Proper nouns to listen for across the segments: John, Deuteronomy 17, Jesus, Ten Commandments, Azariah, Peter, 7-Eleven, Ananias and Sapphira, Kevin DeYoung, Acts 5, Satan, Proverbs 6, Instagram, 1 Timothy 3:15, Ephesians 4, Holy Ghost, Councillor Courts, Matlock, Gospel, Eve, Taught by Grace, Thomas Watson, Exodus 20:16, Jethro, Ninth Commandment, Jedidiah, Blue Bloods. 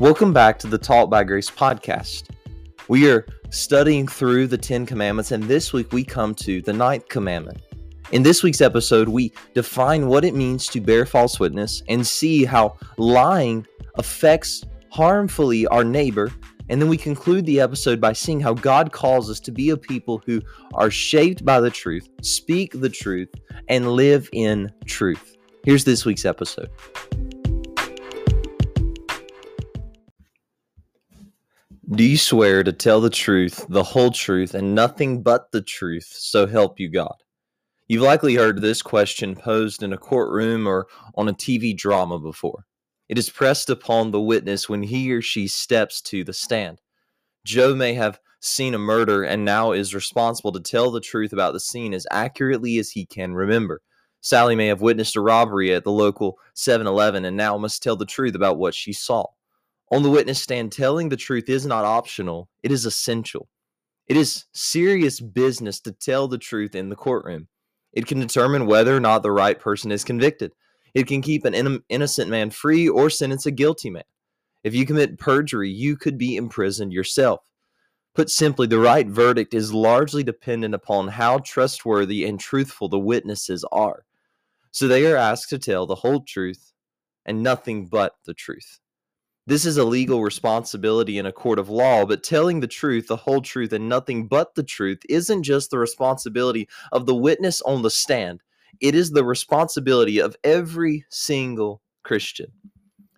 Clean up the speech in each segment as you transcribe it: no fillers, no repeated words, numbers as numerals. Welcome back to the Taught by Grace podcast. We are studying through the Ten Commandments, and this week we come to the Ninth Commandment. In this week's episode, we define what it means to bear false witness and see how lying affects harmfully our neighbor. And then we conclude the episode by seeing how God calls us to be a people who are shaped by the truth, speak the truth, and live in truth. Here's this week's episode. Do you swear to tell the truth, the whole truth, and nothing but the truth, so help you God? You've likely heard this question posed in a courtroom or on a TV drama before. It is pressed upon the witness when he or she steps to the stand. Joe may have seen a murder and now is responsible to tell the truth about the scene as accurately as he can remember. Sally may have witnessed a robbery at the local 7-Eleven and now must tell the truth about what she saw. On the witness stand, telling the truth is not optional, it is essential. It is serious business to tell the truth in the courtroom. It can determine whether or not the right person is convicted. It can keep an innocent man free or sentence a guilty man. If you commit perjury, you could be imprisoned yourself. Put simply, the right verdict is largely dependent upon how trustworthy and truthful the witnesses are. So they are asked to tell the whole truth and nothing but the truth. This is a legal responsibility in a court of law, but telling the truth, the whole truth, and nothing but the truth isn't just the responsibility of the witness on the stand. It is the responsibility of every single Christian.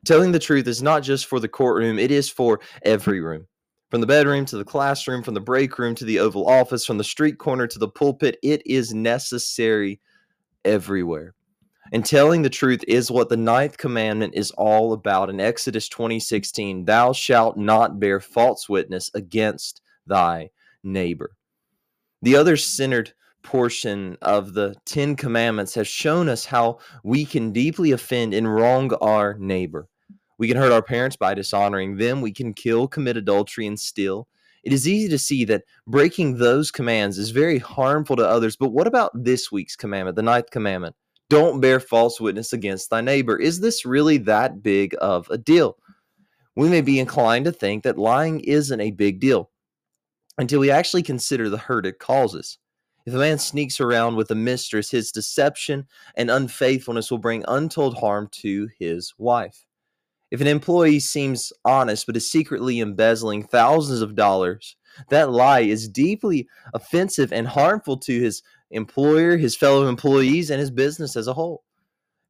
Telling the truth is not just for the courtroom, it is for every room. From the bedroom to the classroom, from the break room to the Oval Office, from the street corner to the pulpit, it is necessary everywhere. And telling the truth is what the Ninth Commandment is all about. In Exodus 20:16, thou shalt not bear false witness against thy neighbor. The other-centered portion of the Ten Commandments has shown us how we can deeply offend and wrong our neighbor. We can hurt our parents by dishonoring them. We can kill, commit adultery, and steal. It is easy to see that breaking those commands is very harmful to others. But what about this week's commandment, the Ninth Commandment? Don't bear false witness against thy neighbor. Is this really that big of a deal? We may be inclined to think that lying isn't a big deal until we actually consider the hurt it causes. If a man sneaks around with a mistress, his deception and unfaithfulness will bring untold harm to his wife. If an employee seems honest but is secretly embezzling thousands of dollars, that lie is deeply offensive and harmful to his employer, his fellow employees, and his business as a whole.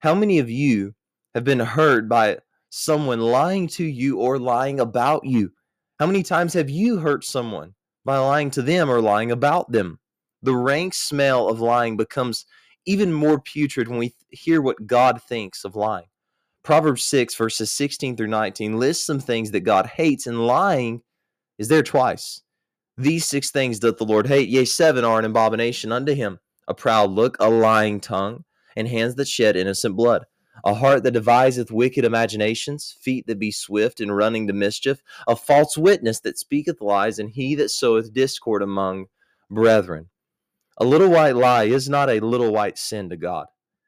How many of you have been hurt by someone lying to you or lying about you? How many times have you hurt someone by lying to them or lying about them? The rank smell of lying becomes even more putrid when we hear what God thinks of lying. Proverbs 6, verses 16 through 19 lists some things that God hates, and lying is there twice. These 6 things doth the Lord hate, yea, 7 are an abomination unto him: a proud look, a lying tongue, and hands that shed innocent blood, a heart that deviseth wicked imaginations, feet that be swift in running to mischief, a false witness that speaketh lies, and he that soweth discord among brethren. A little white lie is not a little white sin to God.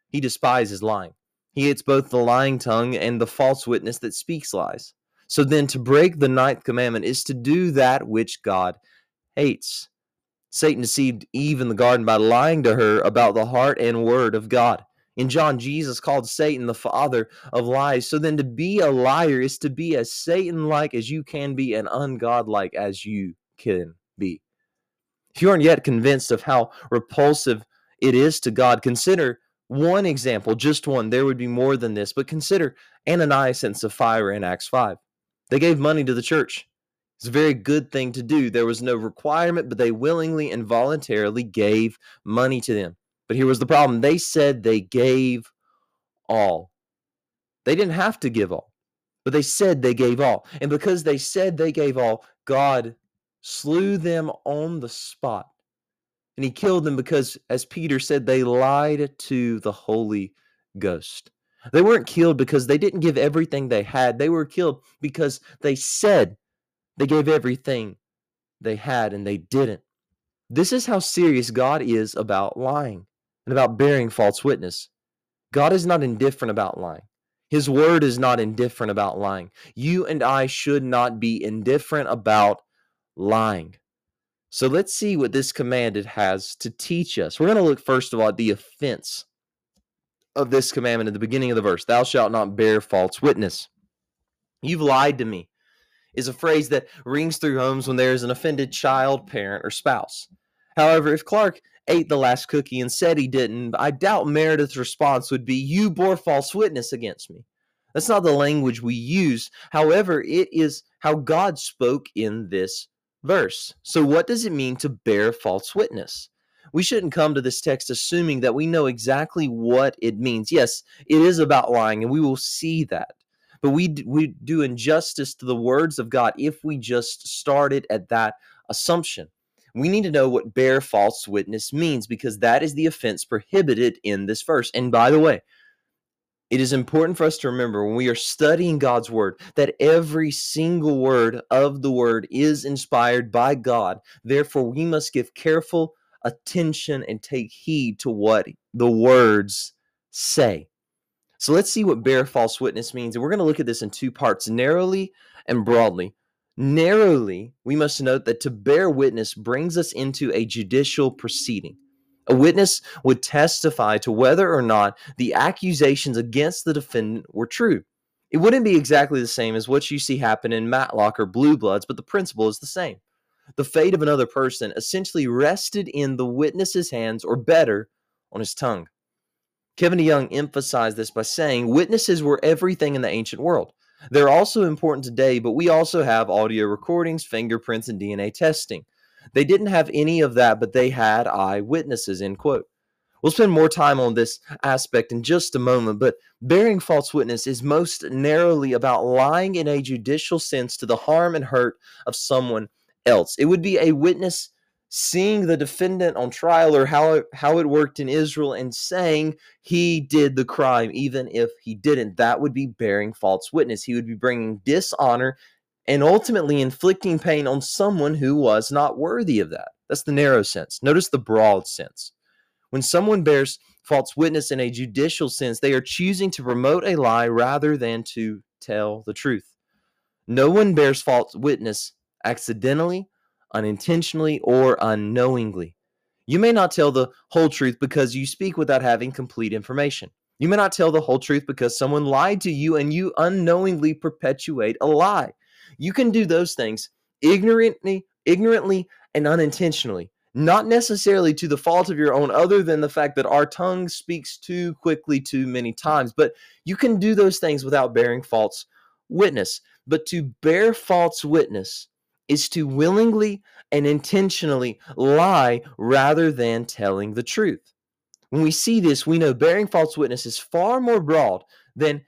He despises lying. He hates both the lying tongue and the false witness that speaks lies. So then to break the Ninth Commandment is to do that which God hates. Satan deceived Eve in the garden by lying to her about the heart and word of God. In John, Jesus called Satan the father of lies. So then to be a liar is to be as Satan-like as you can be and ungodlike as you can be. If you aren't yet convinced of how repulsive it is to God, consider one example, just one. There would be more than this, but consider Ananias and Sapphira in Acts 5. They gave money to the church. It's a very good thing to do. There was no requirement, but they willingly and voluntarily gave money to them. But here was the problem. They said they gave all. They didn't have to give all, but they said they gave all. And because they said they gave all, God slew them on the spot. And he killed them because, as Peter said, they lied to the Holy Ghost. They weren't killed because they didn't give everything they had. They were killed because they said they gave everything they had and they didn't. This is how serious God is about lying and about bearing false witness. God is not indifferent about lying. His word is not indifferent about lying. You and I should not be indifferent about lying. So let's see what this command it has to teach us. We're going to look first of all at the offense of this commandment at the beginning of the verse. Thou shalt not bear false witness. You've lied to me is a phrase that rings through homes when there is an offended child, parent, or spouse. However, if Clark ate the last cookie and said he didn't, I doubt Meredith's response would be, you bore false witness against me. That's not the language we use. However, it is how God spoke in this verse. So what does it mean to bear false witness? We shouldn't come to this text assuming that we know exactly what it means. Yes, it is about lying, and we will see that. But we do injustice to the words of God if we just started at that assumption. We need to know what bear false witness means, because that is the offense prohibited in this verse. And by the way, it is important for us to remember when we are studying God's word that every single word of the word is inspired by God. Therefore, we must give careful attention and take heed to what the words say. So let's see what bear false witness means. And we're going to look at this in two parts, narrowly and broadly. Narrowly, we must note that to bear witness brings us into a judicial proceeding. A witness would testify to whether or not the accusations against the defendant were true. It wouldn't be exactly the same as what you see happen in Matlock or Blue Bloods, but the principle is the same. The fate of another person essentially rested in the witness's hands, or better, on his tongue. Kevin DeYoung emphasized this by saying, witnesses were everything in the ancient world. They're also important today, but we also have audio recordings, fingerprints, and DNA testing. They didn't have any of that, but they had eyewitnesses, end quote. We'll spend more time on this aspect in just a moment, but bearing false witness is most narrowly about lying in a judicial sense to the harm and hurt of someone else. It would be a witness seeing the defendant on trial, or how it worked in Israel, and saying he did the crime, even if he didn't. That would be bearing false witness. He would be bringing dishonor and ultimately inflicting pain on someone who was not worthy of that. That's the narrow sense. Notice the broad sense. When someone bears false witness in a judicial sense, they are choosing to promote a lie rather than to tell the truth. No one bears false witness accidentally, unintentionally, or unknowingly. You may not tell the whole truth because you speak without having complete information. You may not tell the whole truth because someone lied to you and you unknowingly perpetuate a lie. You can do those things ignorantly and unintentionally, not necessarily to the fault of your own, other than the fact that our tongue speaks too quickly too many times. But you can do those things without bearing false witness. But to bear false witness is to willingly and intentionally lie rather than telling the truth. When we see this, we know bearing false witness is far more broad than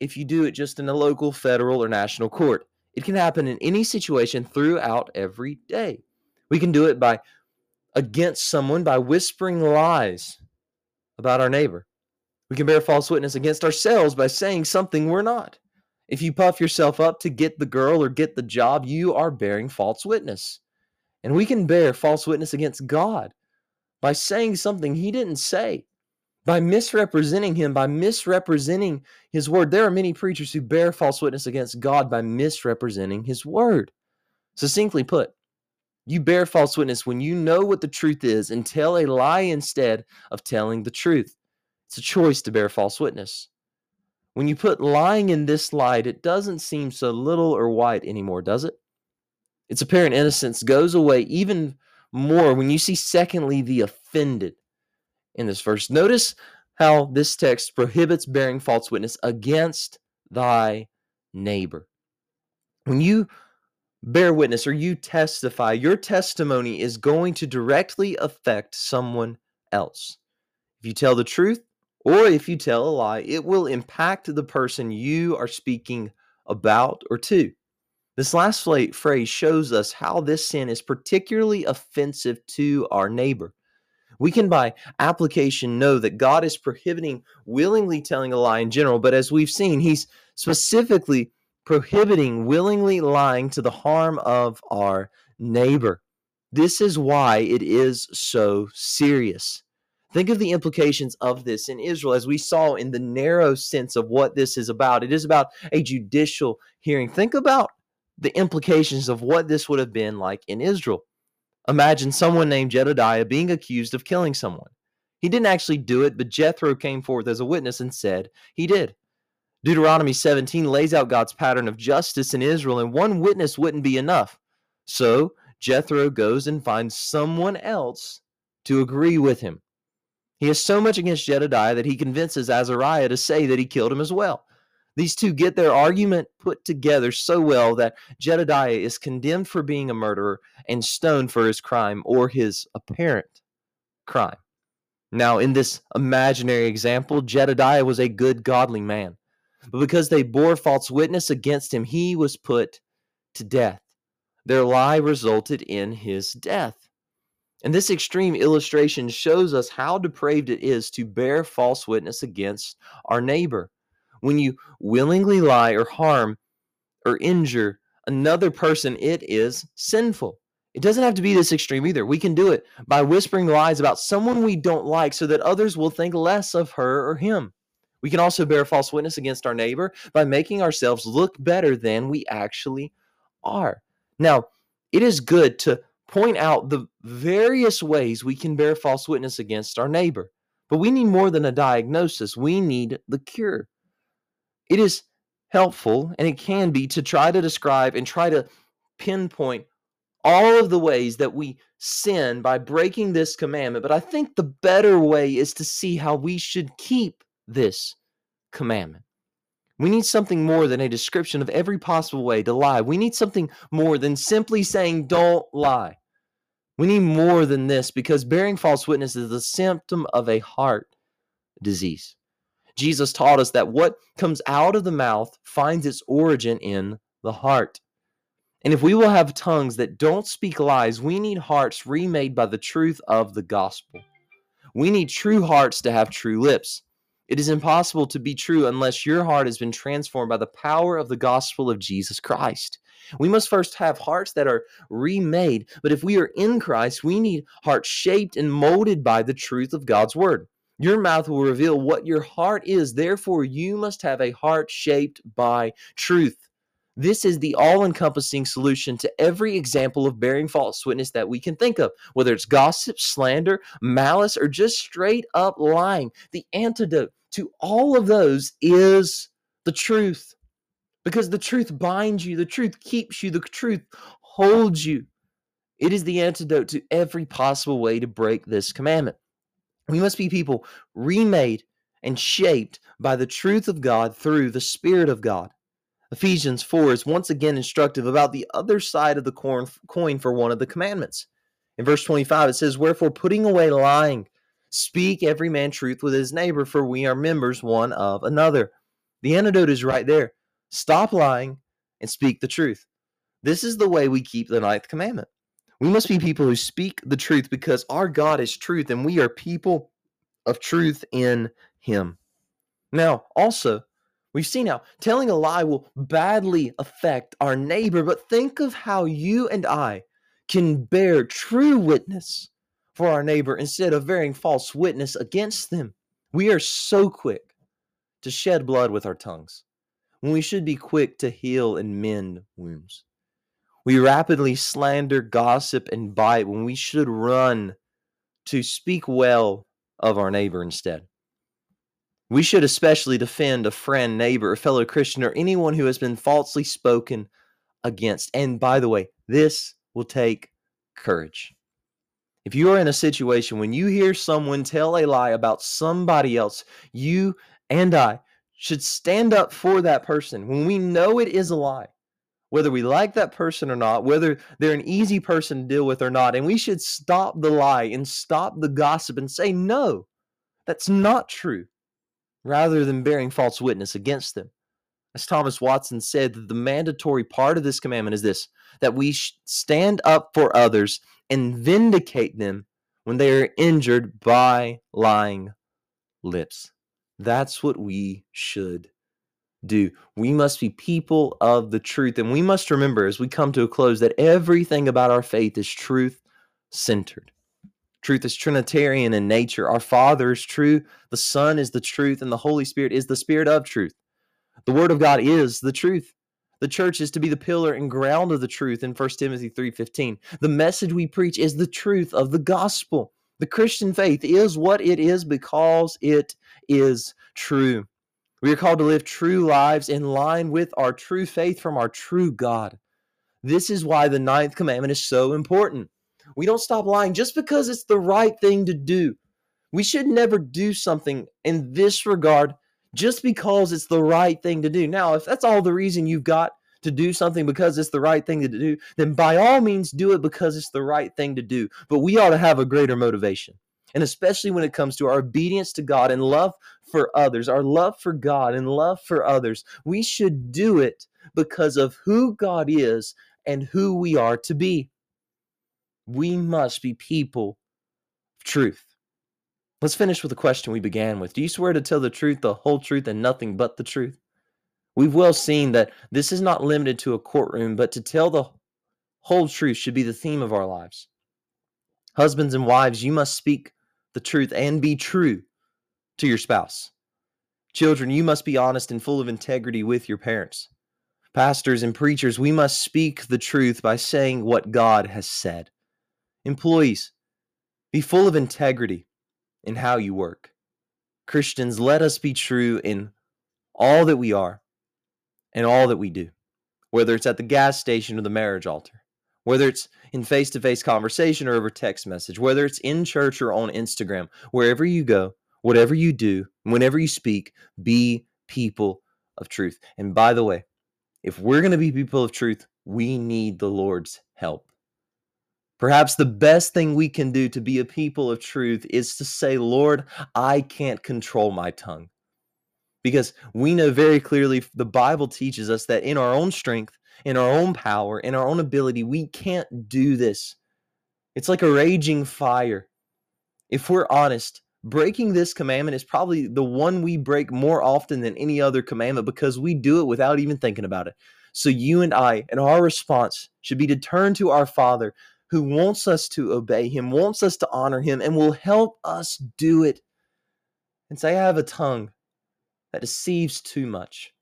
if you do it just in a local, federal, or national court. It can happen in any situation throughout every day. We can do it by against someone by whispering lies about our neighbor. We can bear false witness against ourselves by saying something we're not. If you puff yourself up to get the girl or get the job, you are bearing false witness. And we can bear false witness against God by saying something he didn't say, by misrepresenting him, by misrepresenting his word. There are many preachers who bear false witness against God by misrepresenting his word. Succinctly put, you bear false witness when you know what the truth is and tell a lie instead of telling the truth. It's a choice to bear false witness. When you put lying in this light, it doesn't seem so little or white anymore, does it? Its apparent innocence goes away even more when you see, secondly, the offended in this verse. Notice how this text prohibits bearing false witness against thy neighbor. When you bear witness or you testify, your testimony is going to directly affect someone else. If you tell the truth, or if you tell a lie, it will impact the person you are speaking about or to. This last phrase shows us how this sin is particularly offensive to our neighbor. We can, by application, know that God is prohibiting willingly telling a lie in general, but as we've seen, he's specifically prohibiting willingly lying to the harm of our neighbor. This is why it is so serious. Think of the implications of this in Israel, as we saw in the narrow sense of what this is about. It is about a judicial hearing. Think about the implications of what this would have been like in Israel. Imagine someone named Jedidiah being accused of killing someone. He didn't actually do it, but Jethro came forth as a witness and said he did. Deuteronomy 17 lays out God's pattern of justice in Israel, and one witness wouldn't be enough. So Jethro goes and finds someone else to agree with him. He has so much against Jedidiah that he convinces Azariah to say that he killed him as well. These two get their argument put together so well that Jedidiah is condemned for being a murderer and stoned for his crime, or his apparent crime. Now, in this imaginary example, Jedidiah was a good, godly man. But because they bore false witness against him, he was put to death. Their lie resulted in his death. And this extreme illustration shows us how depraved it is to bear false witness against our neighbor. When you willingly lie or harm or injure another person, it is sinful. It doesn't have to be this extreme either. We can do it by whispering lies about someone we don't like so that others will think less of her or him. We can also bear false witness against our neighbor by making ourselves look better than we actually are. Now, it is good to point out the various ways we can bear false witness against our neighbor, but we need more than a diagnosis. We need the cure. It is helpful, and it can be, to try to describe and try to pinpoint all of the ways that we sin by breaking this commandment. But I think the better way is to see how we should keep this commandment. We need something more than a description of every possible way to lie. We need something more than simply saying, "Don't lie." We need more than this, because bearing false witness is a symptom of a heart disease. Jesus taught us that what comes out of the mouth finds its origin in the heart. And if we will have tongues that don't speak lies, we need hearts remade by the truth of the gospel. We need true hearts to have true lips. It is impossible to be true unless your heart has been transformed by the power of the gospel of Jesus Christ. We must first have hearts that are remade, but if we are in Christ, we need hearts shaped and molded by the truth of God's word. Your mouth will reveal what your heart is. Therefore, you must have a heart shaped by truth. This is the all-encompassing solution to every example of bearing false witness that we can think of, whether it's gossip, slander, malice, or just straight up lying. The antidote to all of those is the truth, because the truth binds you, the truth keeps you, the truth holds you. It is the antidote to every possible way to break this commandment. We must be people remade and shaped by the truth of God through the Spirit of God. Ephesians 4 is once again instructive about the other side of the coin for one of the commandments. In verse 25, it says, "Wherefore, putting away lying, speak every man truth with his neighbor, for we are members one of another." The antidote is right there. Stop lying and speak the truth. This is the way we keep the Ninth Commandment. We must be people who speak the truth, because our God is truth, and we are people of truth in Him. Now, also, we've seen how telling a lie will badly affect our neighbor, but think of how you and I can bear true witness for our neighbor instead of bearing false witness against them. We are so quick to shed blood with our tongues when we should be quick to heal and mend wounds. We rapidly slander, gossip, and bite when we should run to speak well of our neighbor instead. We should especially defend a friend, neighbor, a fellow Christian, or anyone who has been falsely spoken against. And by the way, this will take courage. If you are in a situation when you hear someone tell a lie about somebody else, you and I should stand up for that person when we know it is a lie, whether we like that person or not, whether they're an easy person to deal with or not. And we should stop the lie and stop the gossip and say, "No, that's not true," rather than bearing false witness against them. As Thomas Watson said, that the mandatory part of this commandment is this, that we stand up for others and vindicate them when they are injured by lying lips. That's what we should do. We must be people of the truth, and we must remember as we come to a close that everything about our faith is truth-centered. Truth is Trinitarian in nature. Our Father is true, the Son is the truth, and the Holy Spirit is the Spirit of truth. The Word of God is the truth. The church is to be the pillar and ground of the truth in 1 Timothy 3:15. The message we preach is the truth of the gospel. The Christian faith is what it is because it is true. We are called to live true lives in line with our true faith from our true God. This is why the Ninth Commandment is so important. We don't stop lying just because it's the right thing to do. We should never do something in this regard just because it's the right thing to do. Now, if that's all the reason you've got to do something because it's the right thing to do, then by all means do it because it's the right thing to do. But we ought to have a greater motivation. And especially when it comes to our obedience to God and love for others, our love for God and love for others, we should do it because of who God is and who we are to be. We must be people of truth. Let's finish with the question we began with. Do you swear to tell the truth, the whole truth, and nothing but the truth? We've well seen that this is not limited to a courtroom, but to tell the whole truth should be the theme of our lives. Husbands and wives, you must speak the truth and be true to your spouse. Children, you must be honest and full of integrity with your parents. Pastors and preachers, we must speak the truth by saying what God has said. Employees, be full of integrity in how you work. Christians, let us be true in all that we are and all that we do, whether it's at the gas station or the marriage altar, whether it's in face-to-face conversation or over text message, whether it's in church or on Instagram, wherever you go, whatever you do, whenever you speak, be people of truth. And by the way, if we're going to be people of truth, we need the Lord's help. Perhaps the best thing we can do to be a people of truth is to say, Lord, I can't control my tongue. Because we know very clearly the Bible teaches us that in our own strength, in our own power, in our own ability, we can't do this. It's like a raging fire. If we're honest, breaking this commandment is probably the one we break more often than any other commandment because we do it without even thinking about it. So you and I, and our response should be to turn to our Father who wants us to obey him, wants us to honor him, and will help us do it. And say, I have a tongue that deceives too much.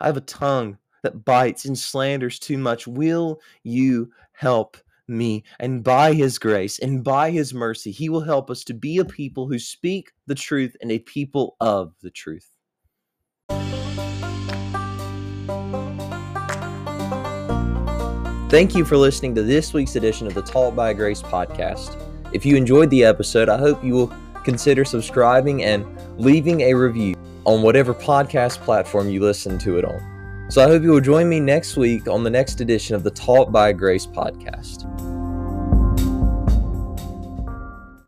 I have a tongue that bites and slanders too much. Will you help me? And by his grace and by his mercy, he will help us to be a people who speak the truth and a people of the truth. Thank you for listening to this week's edition of the Taught by Grace podcast. If you enjoyed the episode, I hope you will consider subscribing and leaving a review on whatever podcast platform you listen to it on. So I hope you will join me next week on the next edition of the Taught by Grace podcast.